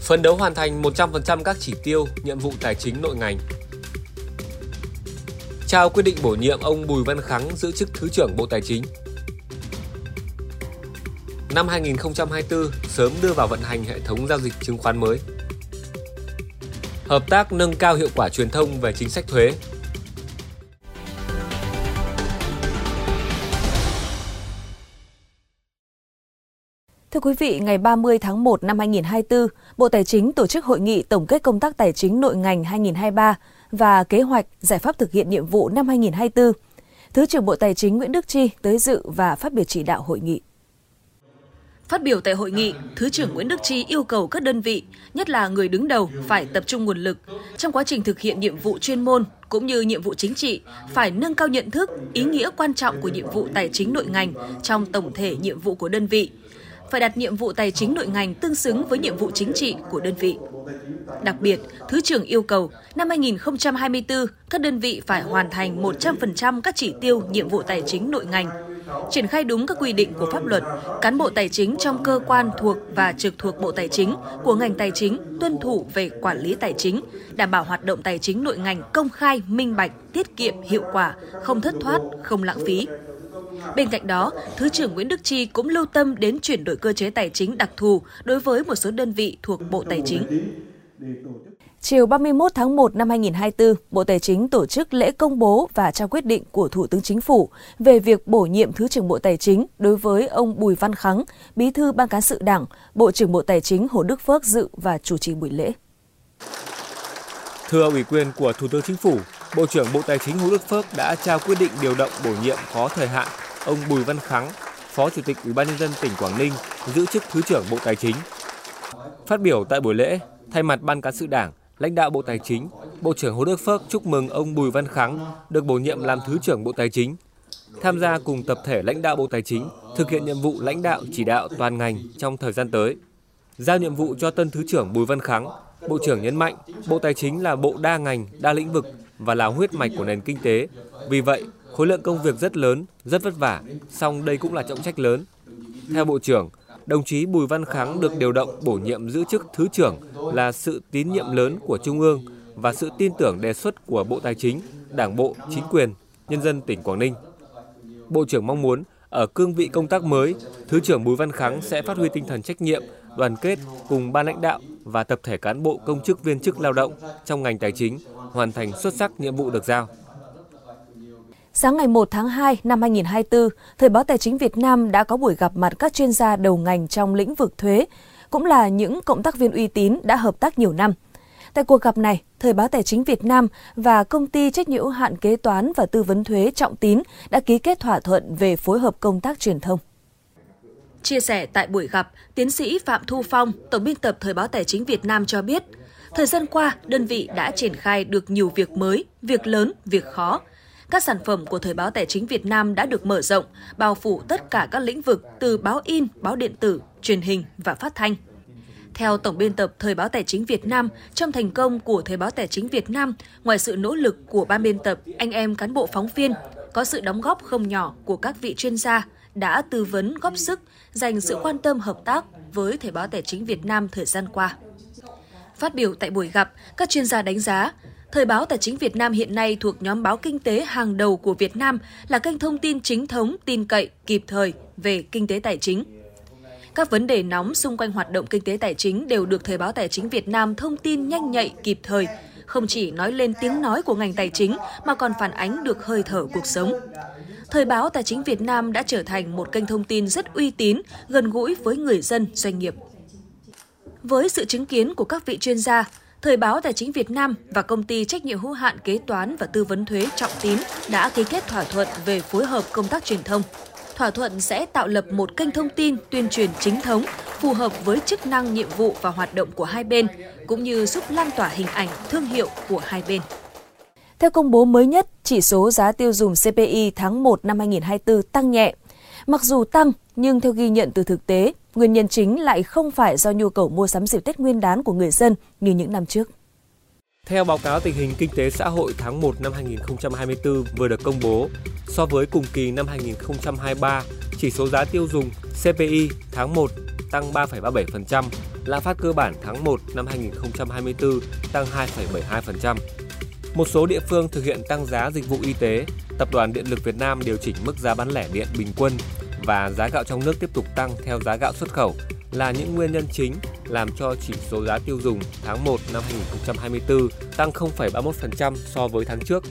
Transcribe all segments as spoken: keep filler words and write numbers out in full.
Phấn đấu hoàn thành một trăm phần trăm các chỉ tiêu, nhiệm vụ tài chính nội ngành. Trao quyết định bổ nhiệm ông Bùi Văn Khắng giữ chức Thứ trưởng Bộ Tài chính. Năm hai nghìn không trăm hai mươi tư, sớm đưa vào vận hành hệ thống giao dịch chứng khoán mới. Hợp tác nâng cao hiệu quả truyền thông về chính sách thuế. Thưa quý vị, ngày ba mươi tháng một năm hai nghìn không trăm hai mươi tư, Bộ Tài chính tổ chức hội nghị tổng kết công tác tài chính nội ngành hai nghìn không trăm hai mươi ba và kế hoạch giải pháp thực hiện nhiệm vụ năm hai nghìn không trăm hai mươi tư. Thứ trưởng Bộ Tài chính Nguyễn Đức Chi tới dự và phát biểu chỉ đạo hội nghị. Phát biểu tại hội nghị, Thứ trưởng Nguyễn Đức Chi yêu cầu các đơn vị, nhất là người đứng đầu phải tập trung nguồn lực trong quá trình thực hiện nhiệm vụ chuyên môn cũng như nhiệm vụ chính trị, phải nâng cao nhận thức, ý nghĩa quan trọng của nhiệm vụ tài chính nội ngành trong tổng thể nhiệm vụ của đơn vị. Phải đặt nhiệm vụ tài chính nội ngành tương xứng với nhiệm vụ chính trị của đơn vị. Đặc biệt, Thứ trưởng yêu cầu năm hai nghìn không trăm hai mươi tư, các đơn vị phải hoàn thành một trăm phần trăm các chỉ tiêu nhiệm vụ tài chính nội ngành, triển khai đúng các quy định của pháp luật, cán bộ tài chính trong cơ quan thuộc và trực thuộc Bộ Tài chính của ngành tài chính tuân thủ về quản lý tài chính, đảm bảo hoạt động tài chính nội ngành công khai, minh bạch, tiết kiệm, hiệu quả, không thất thoát, không lãng phí. Bên cạnh đó, Thứ trưởng Nguyễn Đức Chi cũng lưu tâm đến chuyển đổi cơ chế tài chính đặc thù đối với một số đơn vị thuộc Bộ Tài chính. Chiều ba mươi mốt tháng một năm hai nghìn không trăm hai mươi tư, Bộ Tài chính tổ chức lễ công bố và trao quyết định của Thủ tướng Chính phủ về việc bổ nhiệm Thứ trưởng Bộ Tài chính đối với ông Bùi Văn Khắng, Bí thư Ban Cán sự Đảng, Bộ trưởng Bộ Tài chính Hồ Đức Phước dự và chủ trì buổi lễ. Thưa ủy quyền của Thủ tướng Chính phủ, Bộ trưởng Bộ Tài chính Hồ Đức Phước đã trao quyết định điều động bổ nhiệm có thời hạn ông Bùi Văn Khắng, Phó Chủ tịch Ủy ban nhân dân tỉnh Quảng Ninh, giữ chức Thứ trưởng Bộ Tài chính. Phát biểu tại buổi lễ, thay mặt Ban Cán sự Đảng, lãnh đạo Bộ Tài chính, Bộ trưởng Hồ Đức Phước chúc mừng ông Bùi Văn Khắng được bổ nhiệm làm Thứ trưởng Bộ Tài chính, tham gia cùng tập thể lãnh đạo Bộ Tài chính thực hiện nhiệm vụ lãnh đạo chỉ đạo toàn ngành trong thời gian tới. Giao nhiệm vụ cho tân Thứ trưởng Bùi Văn Khắng, Bộ trưởng nhấn mạnh Bộ Tài chính là bộ đa ngành, đa lĩnh vực và là huyết mạch của nền kinh tế. Vì vậy, khối lượng công việc rất lớn, rất vất vả, song đây cũng là trọng trách lớn. Theo Bộ trưởng, đồng chí Bùi Văn Khắng được điều động bổ nhiệm giữ chức Thứ trưởng là sự tín nhiệm lớn của Trung ương và sự tin tưởng đề xuất của Bộ Tài chính, Đảng bộ, chính quyền, nhân dân tỉnh Quảng Ninh. Bộ trưởng mong muốn ở cương vị công tác mới, Thứ trưởng Bùi Văn Khắng sẽ phát huy tinh thần trách nhiệm, đoàn kết cùng ban lãnh đạo và tập thể cán bộ công chức viên chức lao động trong ngành tài chính hoàn thành xuất sắc nhiệm vụ được giao. Sáng ngày một tháng hai năm hai nghìn không trăm hai mươi tư, Thời báo Tài chính Việt Nam đã có buổi gặp mặt các chuyên gia đầu ngành trong lĩnh vực thuế, cũng là những cộng tác viên uy tín đã hợp tác nhiều năm. Tại cuộc gặp này, Thời báo Tài chính Việt Nam và Công ty Trách nhiệm Hữu hạn Kế toán và Tư vấn Thuế Trọng Tín đã ký kết thỏa thuận về phối hợp công tác truyền thông. Chia sẻ tại buổi gặp, tiến sĩ Phạm Thu Phong, Tổng biên tập Thời báo Tài chính Việt Nam cho biết, thời gian qua, đơn vị đã triển khai được nhiều việc mới, việc lớn, việc khó. Các sản phẩm của Thời báo Tài chính Việt Nam đã được mở rộng, bao phủ tất cả các lĩnh vực từ báo in, báo điện tử, truyền hình và phát thanh. Theo Tổng biên tập Thời báo Tài chính Việt Nam, trong thành công của Thời báo Tài chính Việt Nam, ngoài sự nỗ lực của ban biên tập, anh em cán bộ phóng viên, có sự đóng góp không nhỏ của các vị chuyên gia đã tư vấn góp sức, dành sự quan tâm hợp tác với Thời báo Tài chính Việt Nam thời gian qua. Phát biểu tại buổi gặp, các chuyên gia đánh giá, Thời báo Tài chính Việt Nam hiện nay thuộc nhóm báo kinh tế hàng đầu của Việt Nam, là kênh thông tin chính thống, tin cậy, kịp thời về kinh tế tài chính. Các vấn đề nóng xung quanh hoạt động kinh tế tài chính đều được Thời báo Tài chính Việt Nam thông tin nhanh nhạy, kịp thời, không chỉ nói lên tiếng nói của ngành tài chính mà còn phản ánh được hơi thở cuộc sống. Thời báo Tài chính Việt Nam đã trở thành một kênh thông tin rất uy tín, gần gũi với người dân, doanh nghiệp. Với sự chứng kiến của các vị chuyên gia, Thời báo Tài chính Việt Nam và Công ty Trách nhiệm Hữu hạn Kế toán và Tư vấn Thuế Trọng Tín đã ký kết thỏa thuận về phối hợp công tác truyền thông. Thỏa thuận sẽ tạo lập một kênh thông tin tuyên truyền chính thống, phù hợp với chức năng, nhiệm vụ và hoạt động của hai bên, cũng như giúp lan tỏa hình ảnh, thương hiệu của hai bên. Theo công bố mới nhất, chỉ số giá tiêu dùng xê pê i tháng một năm hai nghìn không trăm hai mươi tư tăng nhẹ. Mặc dù tăng, nhưng theo ghi nhận từ thực tế, nguyên nhân chính lại không phải do nhu cầu mua sắm dịp Tết Nguyên đán của người dân như những năm trước. Theo báo cáo tình hình kinh tế xã hội tháng một năm hai nghìn không trăm hai mươi tư vừa được công bố, so với cùng kỳ năm hai nghìn không trăm hai mươi ba, chỉ số giá tiêu dùng xê pê i tháng một tăng ba phẩy ba mươi bảy phần trăm, lạm phát cơ bản tháng một năm hai nghìn không trăm hai mươi tư tăng hai phẩy bảy mươi hai phần trăm. Một số địa phương thực hiện tăng giá dịch vụ y tế, Tập đoàn Điện lực Việt Nam điều chỉnh mức giá bán lẻ điện bình quân và giá gạo trong nước tiếp tục tăng theo giá gạo xuất khẩu là những nguyên nhân chính làm cho chỉ số giá tiêu dùng tháng một năm hai nghìn không trăm hai mươi tư tăng không phẩy ba mươi mốt phần trăm so với tháng trước.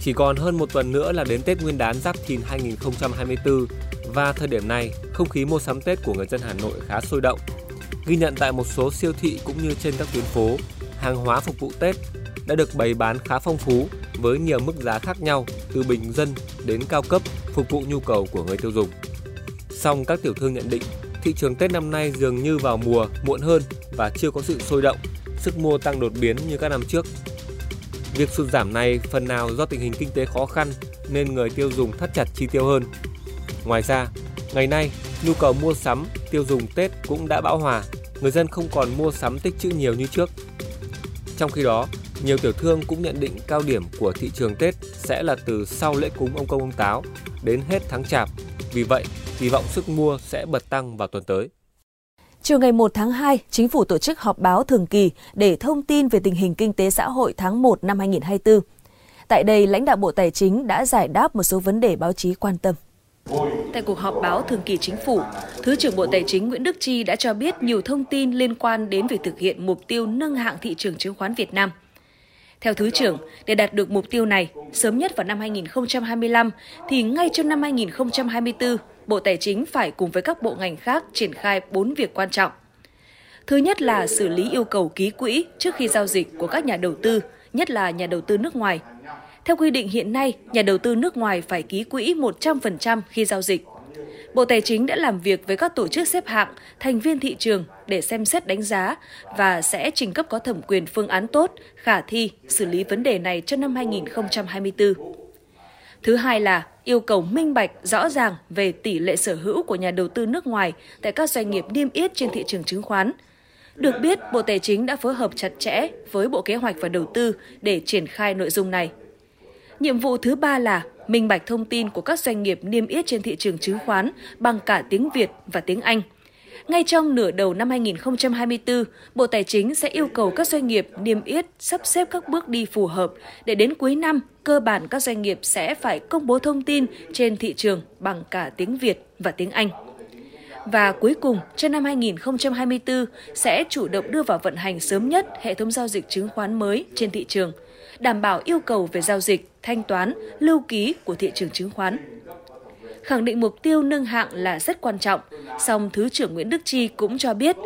Chỉ còn hơn một tuần nữa là đến Tết Nguyên đán Giáp Thìn hai nghìn không trăm hai mươi tư và thời điểm này, không khí mua sắm Tết của người dân Hà Nội khá sôi động. Ghi nhận tại một số siêu thị cũng như trên các tuyến phố, hàng hóa phục vụ Tết đã được bày bán khá phong phú với nhiều mức giá khác nhau từ bình dân đến cao cấp phục vụ nhu cầu của người tiêu dùng. Song các tiểu thương nhận định thị trường Tết năm nay dường như vào mùa muộn hơn và chưa có sự sôi động, sức mua tăng đột biến như các năm trước. Việc sụt giảm này phần nào do tình hình kinh tế khó khăn nên người tiêu dùng thắt chặt chi tiêu hơn. Ngoài ra, ngày nay nhu cầu mua sắm, tiêu dùng Tết cũng đã bão hòa, người dân không còn mua sắm tích trữ nhiều như trước. Trong khi đó, nhiều tiểu thương cũng nhận định cao điểm của thị trường Tết sẽ là từ sau lễ cúng ông Công ông Táo đến hết tháng Chạp. Vì vậy, kỳ vọng sức mua sẽ bật tăng vào tuần tới. Chiều ngày một tháng hai, Chính phủ tổ chức họp báo thường kỳ để thông tin về tình hình kinh tế xã hội tháng một năm hai nghìn không trăm hai mươi tư. Tại đây, lãnh đạo Bộ Tài chính đã giải đáp một số vấn đề báo chí quan tâm. Tại cuộc họp báo thường kỳ Chính phủ, Thứ trưởng Bộ Tài chính Nguyễn Đức Chi đã cho biết nhiều thông tin liên quan đến việc thực hiện mục tiêu nâng hạng thị trường chứng khoán Việt Nam. Theo Thứ trưởng, để đạt được mục tiêu này, sớm nhất vào năm hai nghìn không trăm hai mươi lăm thì ngay trong năm hai nghìn không trăm hai mươi tư, Bộ Tài chính phải cùng với các bộ ngành khác triển khai bốn việc quan trọng. Thứ nhất là xử lý yêu cầu ký quỹ trước khi giao dịch của các nhà đầu tư, nhất là nhà đầu tư nước ngoài. Theo quy định hiện nay, nhà đầu tư nước ngoài phải ký quỹ một trăm phần trăm khi giao dịch. Bộ Tài chính đã làm việc với các tổ chức xếp hạng, thành viên thị trường để xem xét đánh giá và sẽ trình cấp có thẩm quyền phương án tốt, khả thi, xử lý vấn đề này cho năm hai nghìn không trăm hai mươi tư. Thứ hai là yêu cầu minh bạch, rõ ràng về tỷ lệ sở hữu của nhà đầu tư nước ngoài tại các doanh nghiệp niêm yết trên thị trường chứng khoán. Được biết, Bộ Tài chính đã phối hợp chặt chẽ với Bộ Kế hoạch và Đầu tư để triển khai nội dung này. Nhiệm vụ thứ ba là minh bạch thông tin của các doanh nghiệp niêm yết trên thị trường chứng khoán bằng cả tiếng Việt và tiếng Anh. Ngay trong nửa đầu năm hai nghìn không trăm hai mươi tư, Bộ Tài chính sẽ yêu cầu các doanh nghiệp niêm yết sắp xếp các bước đi phù hợp để đến cuối năm, cơ bản các doanh nghiệp sẽ phải công bố thông tin trên thị trường bằng cả tiếng Việt và tiếng Anh. Và cuối cùng, cho năm hai nghìn không trăm hai mươi tư sẽ chủ động đưa vào vận hành sớm nhất hệ thống giao dịch chứng khoán mới trên thị trường, đảm bảo yêu cầu về giao dịch, thanh toán, lưu ký của thị trường chứng khoán. Khẳng định mục tiêu nâng hạng là rất quan trọng, song Thứ trưởng Nguyễn Đức Chi cũng cho biết,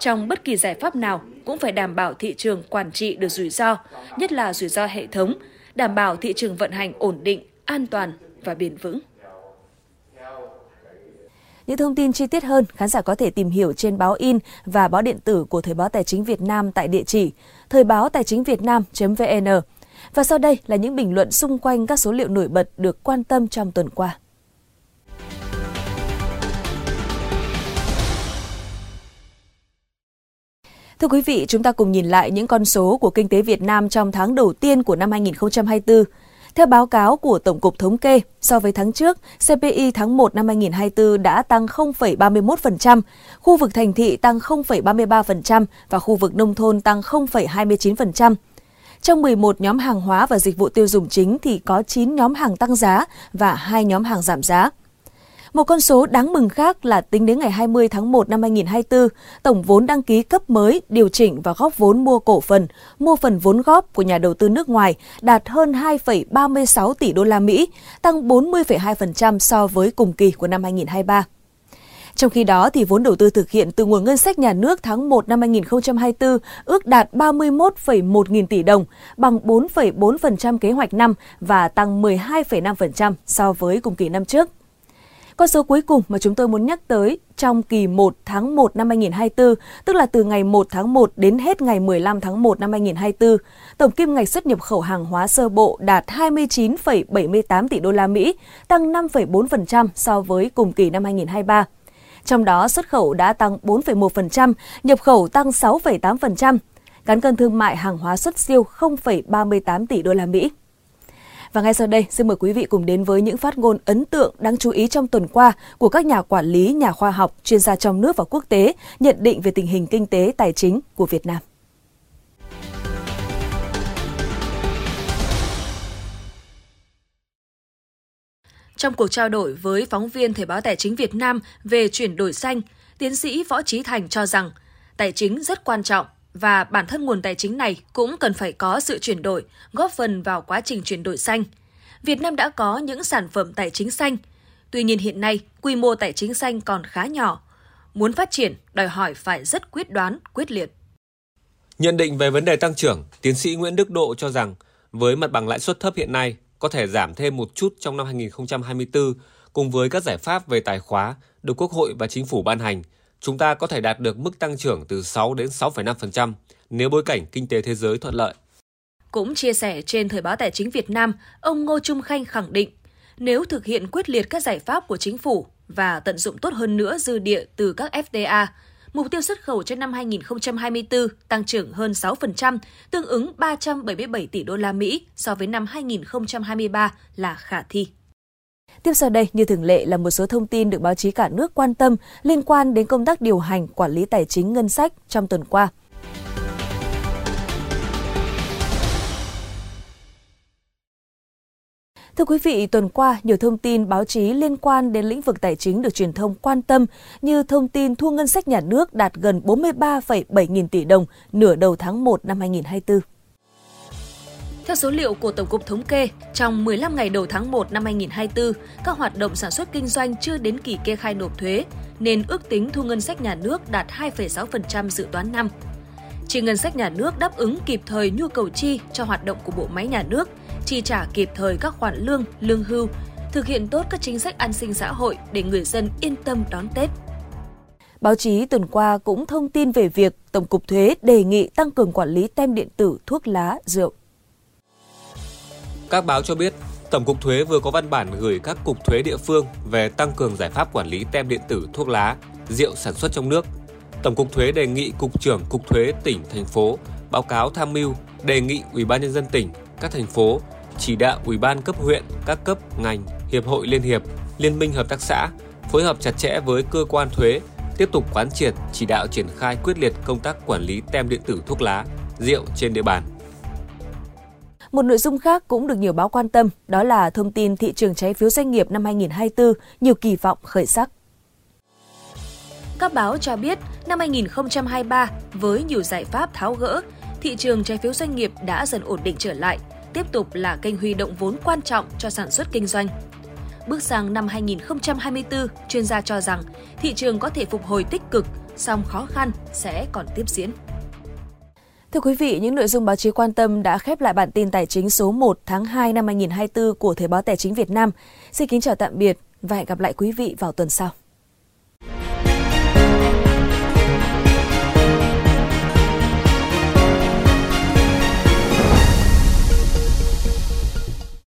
trong bất kỳ giải pháp nào cũng phải đảm bảo thị trường quản trị được rủi ro, nhất là rủi ro hệ thống, đảm bảo thị trường vận hành ổn định, an toàn và bền vững. Những thông tin chi tiết hơn, khán giả có thể tìm hiểu trên báo in và báo điện tử của Thời báo Tài chính Việt Nam tại địa chỉ thời báo tài chính việt nam chấm vn. Và sau đây là những bình luận xung quanh các số liệu nổi bật được quan tâm trong tuần qua. Thưa quý vị, chúng ta cùng nhìn lại những con số của kinh tế Việt Nam trong tháng đầu tiên của năm hai nghìn không trăm hai mươi tư. Theo báo cáo của Tổng cục Thống kê, so với tháng trước, xê pê i tháng một năm hai nghìn không trăm hai mươi tư đã tăng không phẩy ba mươi mốt phần trăm, khu vực thành thị tăng không phẩy ba mươi ba phần trăm và khu vực nông thôn tăng không phẩy hai mươi chín phần trăm. Trong mười một nhóm hàng hóa và dịch vụ tiêu dùng chính thì có chín nhóm hàng tăng giá và hai nhóm hàng giảm giá. Một con số đáng mừng khác là tính đến ngày hai mươi tháng một năm hai nghìn không trăm hai mươi tư, tổng vốn đăng ký cấp mới, điều chỉnh và góp vốn mua cổ phần, mua phần vốn góp của nhà đầu tư nước ngoài đạt hơn hai phẩy ba mươi sáu tỷ đô la Mỹ, tăng bốn mươi phẩy hai phần trăm so với cùng kỳ của năm hai nghìn không trăm hai mươi ba. Trong khi đó, thì vốn đầu tư thực hiện từ nguồn ngân sách nhà nước tháng một năm hai nghìn không trăm hai mươi tư ước đạt ba mươi mốt phẩy một nghìn tỷ đồng, bằng bốn phẩy bốn phần trăm kế hoạch năm và tăng mười hai phẩy năm phần trăm so với cùng kỳ năm trước. Con số cuối cùng mà chúng tôi muốn nhắc tới trong kỳ một tháng một năm hai nghìn không trăm hai mươi tư, tức là từ ngày một tháng một đến hết ngày mười lăm tháng một năm hai nghìn không trăm hai mươi tư, tổng kim ngạch xuất nhập khẩu hàng hóa sơ bộ đạt hai mươi chín phẩy bảy mươi tám tỷ đô la Mỹ, tăng năm phẩy bốn phần trăm so với cùng kỳ năm hai nghìn không trăm hai mươi ba. Trong đó xuất khẩu đã tăng bốn phẩy một phần trăm, nhập khẩu tăng sáu phẩy tám phần trăm, cán cân thương mại hàng hóa xuất siêu không phẩy ba mươi tám tỷ đô la Mỹ. Và ngay sau đây, xin mời quý vị cùng đến với những phát ngôn ấn tượng đáng chú ý trong tuần qua của các nhà quản lý, nhà khoa học, chuyên gia trong nước và quốc tế nhận định về tình hình kinh tế, tài chính của Việt Nam. Trong cuộc trao đổi với phóng viên Thời báo Tài chính Việt Nam về chuyển đổi xanh, tiến sĩ Võ Trí Thành cho rằng tài chính rất quan trọng và bản thân nguồn tài chính này cũng cần phải có sự chuyển đổi, góp phần vào quá trình chuyển đổi xanh. Việt Nam đã có những sản phẩm tài chính xanh, tuy nhiên hiện nay quy mô tài chính xanh còn khá nhỏ. Muốn phát triển, đòi hỏi phải rất quyết đoán, quyết liệt. Nhận định về vấn đề tăng trưởng, tiến sĩ Nguyễn Đức Độ cho rằng với mặt bằng lãi suất thấp hiện nay, có thể giảm thêm một chút trong năm hai nghìn không trăm hai mươi tư, cùng với các giải pháp về tài khóa được Quốc hội và Chính phủ ban hành, chúng ta có thể đạt được mức tăng trưởng từ sáu đến sáu phẩy năm phần trăm nếu bối cảnh kinh tế thế giới thuận lợi. Cũng chia sẻ trên Thời báo Tài chính Việt Nam, ông Ngô Trung Khanh khẳng định, nếu thực hiện quyết liệt các giải pháp của chính phủ và tận dụng tốt hơn nữa dư địa từ các ép tê a, mục tiêu xuất khẩu cho năm hai nghìn không trăm hai mươi tư tăng trưởng hơn sáu phần trăm, tương ứng ba trăm bảy mươi bảy tỷ đô la Mỹ so với năm hai nghìn không trăm hai mươi ba là khả thi. Tiếp sau đây, như thường lệ là một số thông tin được báo chí cả nước quan tâm liên quan đến công tác điều hành, quản lý tài chính ngân sách trong tuần qua. Thưa quý vị, tuần qua, nhiều thông tin báo chí liên quan đến lĩnh vực tài chính được truyền thông quan tâm như thông tin thu ngân sách nhà nước đạt gần bốn mươi ba phẩy bảy nghìn tỷ đồng nửa đầu tháng một năm hai nghìn không trăm hai mươi tư. Theo số liệu của Tổng cục Thống kê, trong mười lăm ngày đầu tháng một năm hai nghìn không trăm hai mươi tư, các hoạt động sản xuất kinh doanh chưa đến kỳ kê khai nộp thuế, nên ước tính thu ngân sách nhà nước đạt hai phẩy sáu phần trăm dự toán năm. Chi ngân sách nhà nước đáp ứng kịp thời nhu cầu chi cho hoạt động của bộ máy nhà nước, chi trả kịp thời các khoản lương, lương hưu, thực hiện tốt các chính sách an sinh xã hội để người dân yên tâm đón Tết. Báo chí tuần qua cũng thông tin về việc Tổng cục Thuế đề nghị tăng cường quản lý tem điện tử, thuốc lá, rượu. Các báo cho biết, Tổng cục Thuế vừa có văn bản gửi các cục thuế địa phương về tăng cường giải pháp quản lý tem điện tử, thuốc lá, rượu sản xuất trong nước. Tổng cục Thuế đề nghị Cục trưởng Cục Thuế tỉnh, thành phố báo cáo tham mưu, đề nghị Ủy ban Nhân dân tỉnh, các thành phố, chỉ đạo Ủy ban cấp huyện, các cấp, ngành, hiệp hội liên hiệp, liên minh hợp tác xã, phối hợp chặt chẽ với cơ quan thuế, tiếp tục quán triệt, chỉ đạo triển khai quyết liệt công tác quản lý tem điện tử, thuốc lá, rượu trên địa bàn. Một nội dung khác cũng được nhiều báo quan tâm, đó là thông tin thị trường trái phiếu doanh nghiệp năm hai nghìn không trăm hai mươi tư, nhiều kỳ vọng khởi sắc. Các báo cho biết, năm hai nghìn không trăm hai mươi ba, với nhiều giải pháp tháo gỡ, thị trường trái phiếu doanh nghiệp đã dần ổn định trở lại, tiếp tục là kênh huy động vốn quan trọng cho sản xuất kinh doanh. Bước sang năm hai nghìn không trăm hai mươi tư, chuyên gia cho rằng thị trường có thể phục hồi tích cực, song khó khăn sẽ còn tiếp diễn. Thưa quý vị, những nội dung báo chí quan tâm đã khép lại bản tin tài chính số một tháng hai năm hai nghìn không trăm hai mươi tư của Thời báo Tài chính Việt Nam. Xin kính chào tạm biệt và hẹn gặp lại quý vị vào tuần sau.